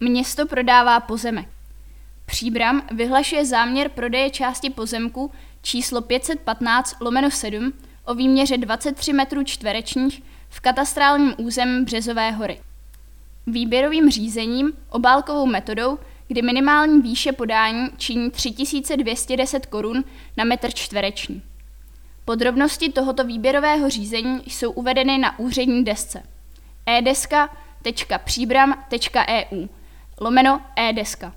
Město prodává pozemek. Příbram vyhlašuje záměr prodeje části pozemku číslo 515/7 o výměře 23 metrů čtverečních v katastrálním území Březové hory. Výběrovým řízením obálkovou metodou, kdy minimální výše podání činí 3210 korun na metr čtvereční. Podrobnosti tohoto výběrového řízení jsou uvedeny na úřední desce edeska.příbram.eu/edeska.